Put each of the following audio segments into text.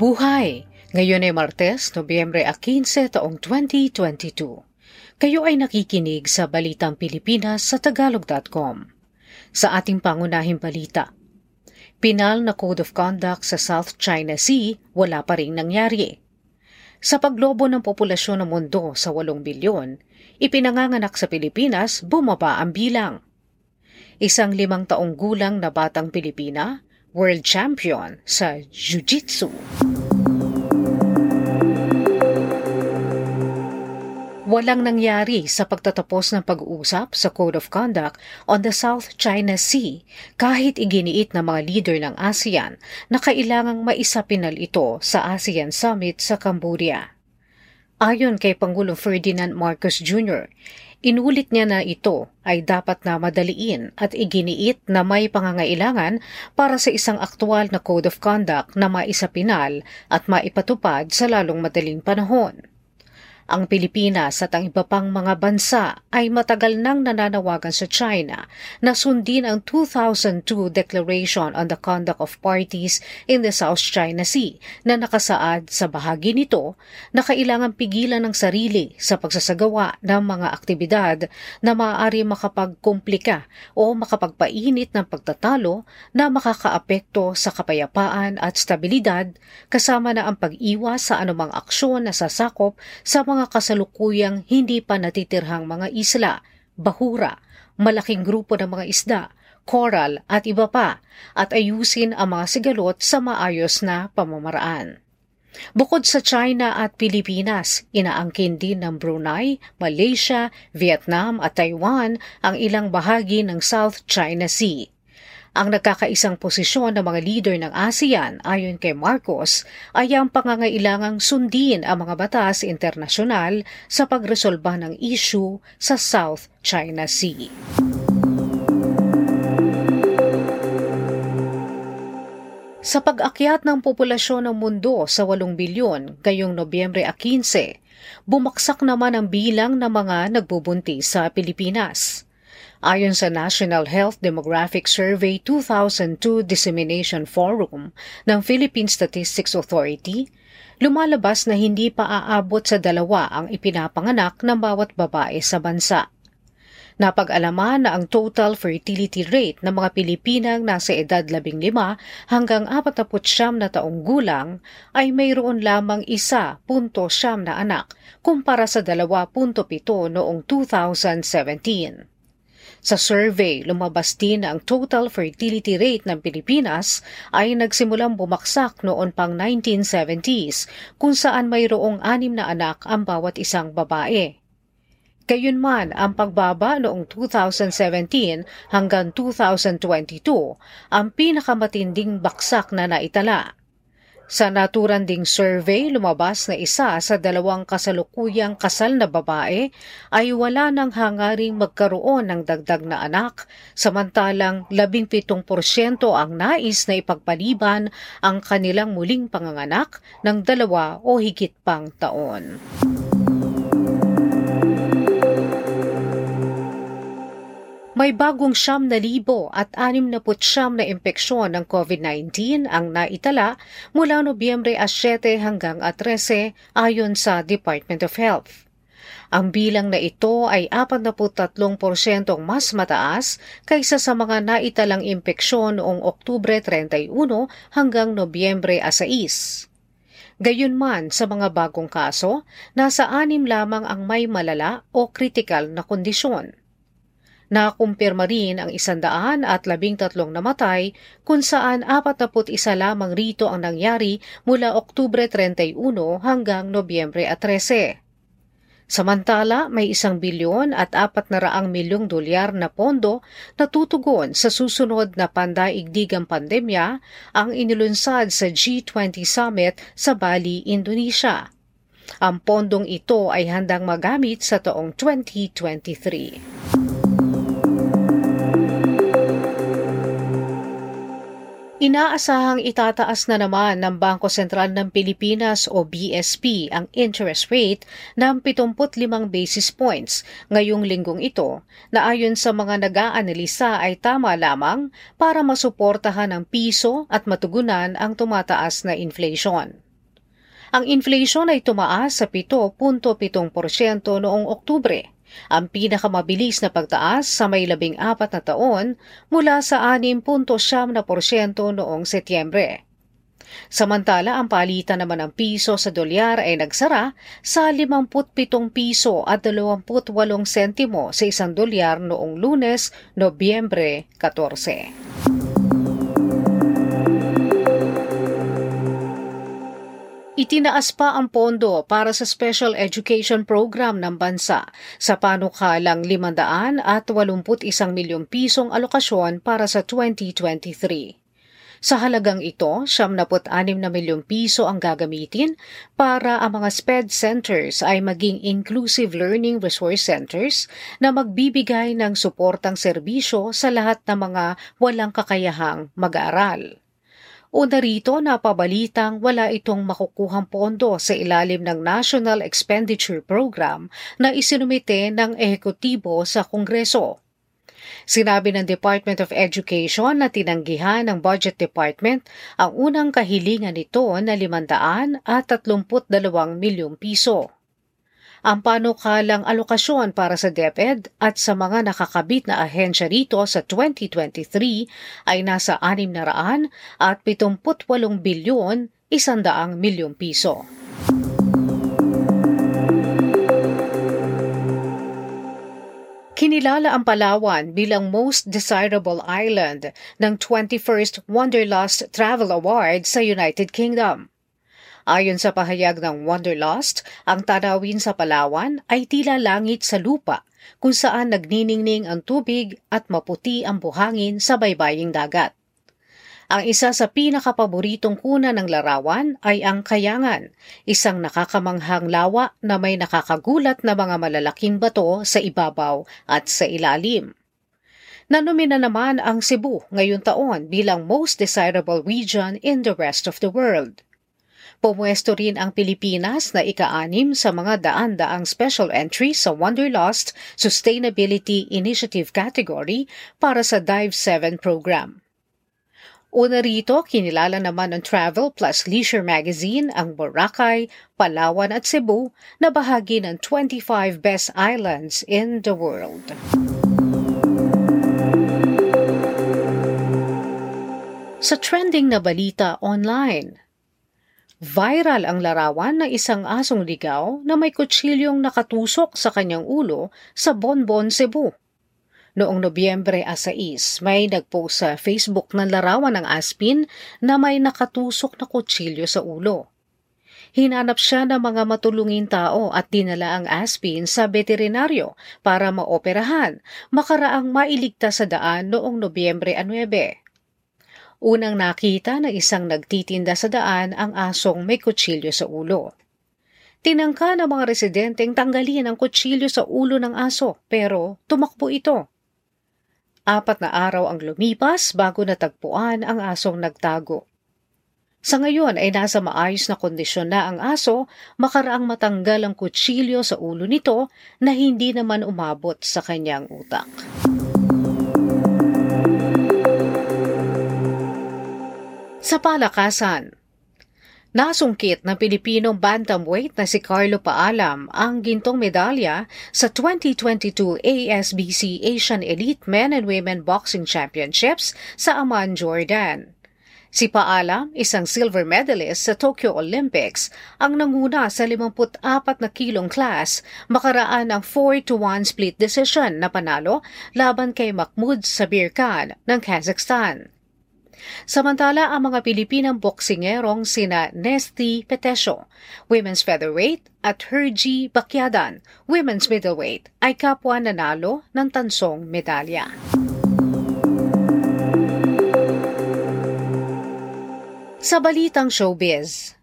Mabuhay! Ngayon ay Martes, Nobyembre 15, taong 2022. Kayo ay nakikinig sa Balitang Pilipinas sa Tagalog.com. Sa ating pangunahing balita, Pinal na Code of Conduct sa South China Sea, wala pa ring nangyari. Sa paglobo ng populasyon ng mundo sa 8 bilyon, ipinanganganak sa Pilipinas, bumaba ang bilang. 1 taong gulang na batang Pilipina, world champion sa Jiu-Jitsu. Walang nangyari sa pagtatapos ng pag-uusap sa Code of Conduct on the South China Sea kahit iginiit ng mga leader ng ASEAN na kailangang maisapinal ito sa ASEAN Summit sa Cambodia. Ayon kay Pangulong Ferdinand Marcos Jr., inulit niya na ito ay dapat na madaliin at iginiit na may pangangailangan para sa isang aktual na Code of Conduct na maisapinal at maipatupad sa lalong madaling panahon. Ang Pilipinas at ang iba pang mga bansa ay matagal nang nananawagan sa China na sundin ang 2002 Declaration on the Conduct of Parties in the South China Sea na nakasaad sa bahagi nito na kailangan pigilan ng sarili sa pagsasagawa ng mga aktibidad na maaari makapagkomplika o makapagpainit ng pagtatalo na makakaapekto sa kapayapaan at stabilidad kasama na ang pag-iwas sa anumang aksyon na sasakop sa mga kasalukuyang hindi pa natitirhang mga isla, bahura, malaking grupo ng mga isda, coral at iba pa at ayusin ang mga sigalot sa maayos na pamamaraan. Bukod sa China at Pilipinas, inaangkin din ng Brunei, Malaysia, Vietnam at Taiwan ang ilang bahagi ng South China Sea. Ang nagkakaisang posisyon ng mga leader ng ASEAN ayon kay Marcos ay ang pangangailangang sundin ang mga batas internasyonal sa pagresolba ng issue sa South China Sea. Sa pag-akyat ng populasyon ng mundo sa 8 bilyon ngayong Nobyembre 15, bumagsak naman ang bilang ng mga nagbubuntis sa Pilipinas. Ayon sa National Health Demographic Survey 2002 Dissemination Forum ng Philippine Statistics Authority, lumalabas na hindi pa aabot sa 2 ang ipinapanganak ng bawat babae sa bansa. Napag-alaman na ang total fertility rate ng mga Pilipinang nasa edad 15 hanggang 49 na taong gulang ay mayroon lamang 1.9 na anak kumpara sa 2.7 noong 2017. Sa survey, lumabas din na ang total fertility rate ng Pilipinas ay nagsimulang bumagsak noon pang 1970s kung saan mayroong 6 na anak ang bawat isang babae. Gayunman, ang pagbaba noong 2017 hanggang 2022 ang pinakamatinding bagsak na naitala. Sa naturang ding survey, lumabas na 1 sa 2 kasalukuyang kasal na babae ay wala nang hangaring magkaroon ng dagdag na anak, samantalang 17% ang nais na ipagpaliban ang kanilang muling panganganak ng 2 o higit pang taon. May bagong 9,069 na impeksyon ng COVID-19 ang naitala mula Nobyembre 7 hanggang 13 ayon sa Department of Health. Ang bilang na ito ay 43% mas mataas kaysa sa mga naitalang impeksyon noong Oktubre 31 hanggang Nobyembre 6. Gayunman, sa mga bagong kaso, nasa 6 lamang ang may malala o kritikal na kondisyon. Nakumpirma rin ang 113 namatay kung saan 41 lamang rito ang nangyari mula Oktubre 31 hanggang Nobyembre 13. Samantala, may 1,400 milyong dolyar na pondo na tutugon sa susunod na pandaigdigang pandemya ang inilunsad sa G20 Summit sa Bali, Indonesia. Ang pondong ito ay handang magamit sa taong 2023. Inaasahang itataas na naman ng Bangko Sentral ng Pilipinas o BSP ang interest rate ng 75 basis points ngayong linggong ito na ayon sa mga nag-aanalisa ay tama lamang para masuportahan ang piso at matugunan ang tumataas na inflation. Ang inflation ay tumaas sa 7.7% noong Oktubre, ang pinakamabilis na pagtaas sa may 14 na taon mula sa 6.7% noong Setyembre. Samantala, ang palitan naman ng piso sa dolyar ay nagsara sa 57 piso at 28 sentimo sa isang dolyar noong Lunes, Nobyembre 14. Itinaas pa ang pondo para sa special education program ng bansa sa panukalang 581 milyong pisong alokasyon para sa 2023. Sa halagang ito, 76 na milyong piso ang gagamitin para ang mga SPED centers ay maging inclusive learning resource centers na magbibigay ng suportang serbisyo sa lahat ng mga walang kakayahang mag-aaral. Una rito, napabalitang wala itong makukuhang pondo sa ilalim ng National Expenditure Program na isinumite ng ehekutibo sa Kongreso. Sinabi ng Department of Education na tinanggihan ng Budget Department ang unang kahilingan nito na 532 milyong piso. Ang panukalang alokasyon para sa DepEd at sa mga nakakabit na ahensya rito sa 2023 ay nasa 678,100 milyong piso. Kinilala ang Palawan bilang Most Desirable Island ng 21st Wanderlust Travel Awards sa United Kingdom. Ayon sa pahayag ng Wanderlust, ang tanawin sa Palawan ay tila langit sa lupa kung saan nagniningning ang tubig at maputi ang buhangin sa baybaying dagat. Ang isa sa pinakapaboritong kuna ng larawan ay ang Kayangan, isang nakakamanghang lawa na may nakakagulat na mga malalaking bato sa ibabaw at sa ilalim. Nanumina naman ang Cebu ngayong taon bilang Most Desirable Region in the Rest of the World. Pumuesto rin ang Pilipinas na ika-6 sa mga daan-daang special entry sa Wanderlust Sustainability Initiative category para sa Dive 7 program. Una rito, kinilala naman ng Travel Plus Leisure magazine ang Boracay, Palawan at Cebu na bahagi ng 25 best islands in the world. Sa trending na balita online, viral ang larawan ng isang asong ligaw na may kutsilyong nakatusok sa kanyang ulo sa Bonbon, Cebu. Noong Nobyembre 6, may nagpost sa Facebook ng larawan ng aspin na may nakatusok na kutsilyo sa ulo. Hinanap siya ng mga matulungin tao at dinala ang aspin sa veterinaryo para maoperahan, makaraang mailigtas sa daan noong Nobyembre 9. Unang nakita ng isang nagtitinda sa daan ang asong may kutsilyo sa ulo. Tinangka ng mga residenteng tanggalin ang kutsilyo sa ulo ng aso pero tumakbo ito. 4 na araw ang lumipas bago natagpuan ang asong nagtago. Sa ngayon ay nasa maayos na kondisyon na ang aso makaraang matanggal ang kutsilyo sa ulo nito na hindi naman umabot sa kanyang utak. Sa palakasan, nasungkit ng Pilipinong bantamweight na si Carlo Paalam ang gintong medalya sa 2022 ASBC Asian Elite Men and Women Boxing Championships sa Amman, Jordan. Si Paalam, isang silver medalist sa Tokyo Olympics, ang nanguna sa 54 na kilong class makaraan ng 4-1 split decision na panalo laban kay Mahmoud Sabirkan ng Kazakhstan. Samantala, ang mga Pilipinang boksingerong sina Nesty Petesio, women's featherweight, at Hergy Bakyadan, women's middleweight, ay kapwa nanalo ng tansong medalya. Sa balitang showbiz,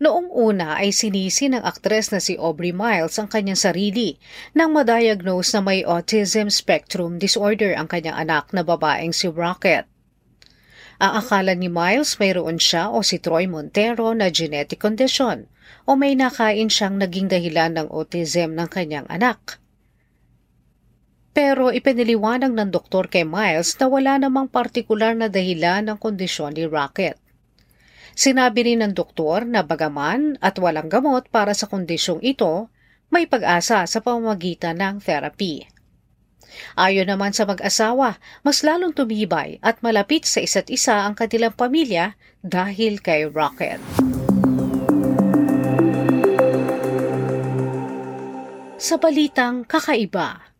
noong una ay sinisi ng aktres na si Aubrey Miles ang kanyang sarili nang madiagnose na may autism spectrum disorder ang kanyang anak na babaeng si Rocket. Aakala ni Miles mayroon siya o si Troy Montero na genetic condition o may nakain siyang naging dahilan ng autism ng kanyang anak. Pero ipiniliwanag ng doktor kay Miles na wala namang partikular na dahilan ng kondisyon ni Rocket. Sinabi rin ng doktor na bagaman at walang gamot para sa kondisyong ito, may pag-asa sa pamamagitan ng therapy. Ayon naman sa mag-asawa, mas lalong tumibay at malapit sa isa't isa ang kanilang pamilya dahil kay Rocket. Sa balitang kakaiba,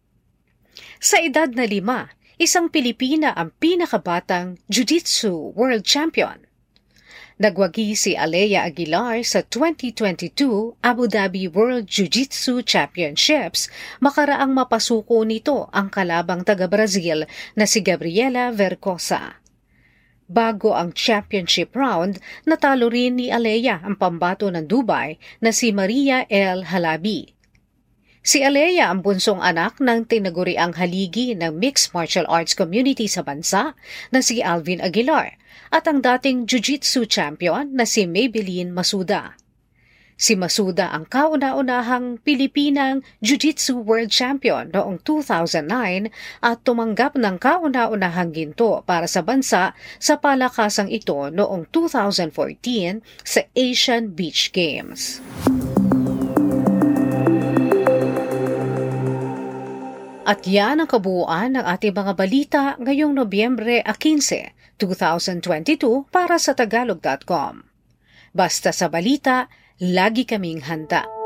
sa edad na 5, isang Pilipina ang pinakabatang Jiu-Jitsu World Champion. Nagwagi si Alea Aguilar sa 2022 Abu Dhabi World Jiu-Jitsu Championships makaraang mapasuko nito ang kalabang taga-Brazil na si Gabriela Vercosa. Bago ang championship round, natalo rin ni Alea ang pambato ng Dubai na si Maria El Halabi. Si Alea ang bunsong anak ng tinaguriang haligi ng mixed martial arts community sa bansa na si Alvin Aguilar at ang dating jiu-jitsu champion na si Maybelline Masuda. Si Masuda ang kauna-unahang Pilipinang jiu-jitsu world champion noong 2009 at tumanggap ng kauna-unahang ginto para sa bansa sa palakasang ito noong 2014 sa Asian Beach Games. At yan ang kabuuan ng ating mga balita ngayong Nobyembre 15, 2022 para sa Tagalog.com. Basta sa balita, lagi kaming handa.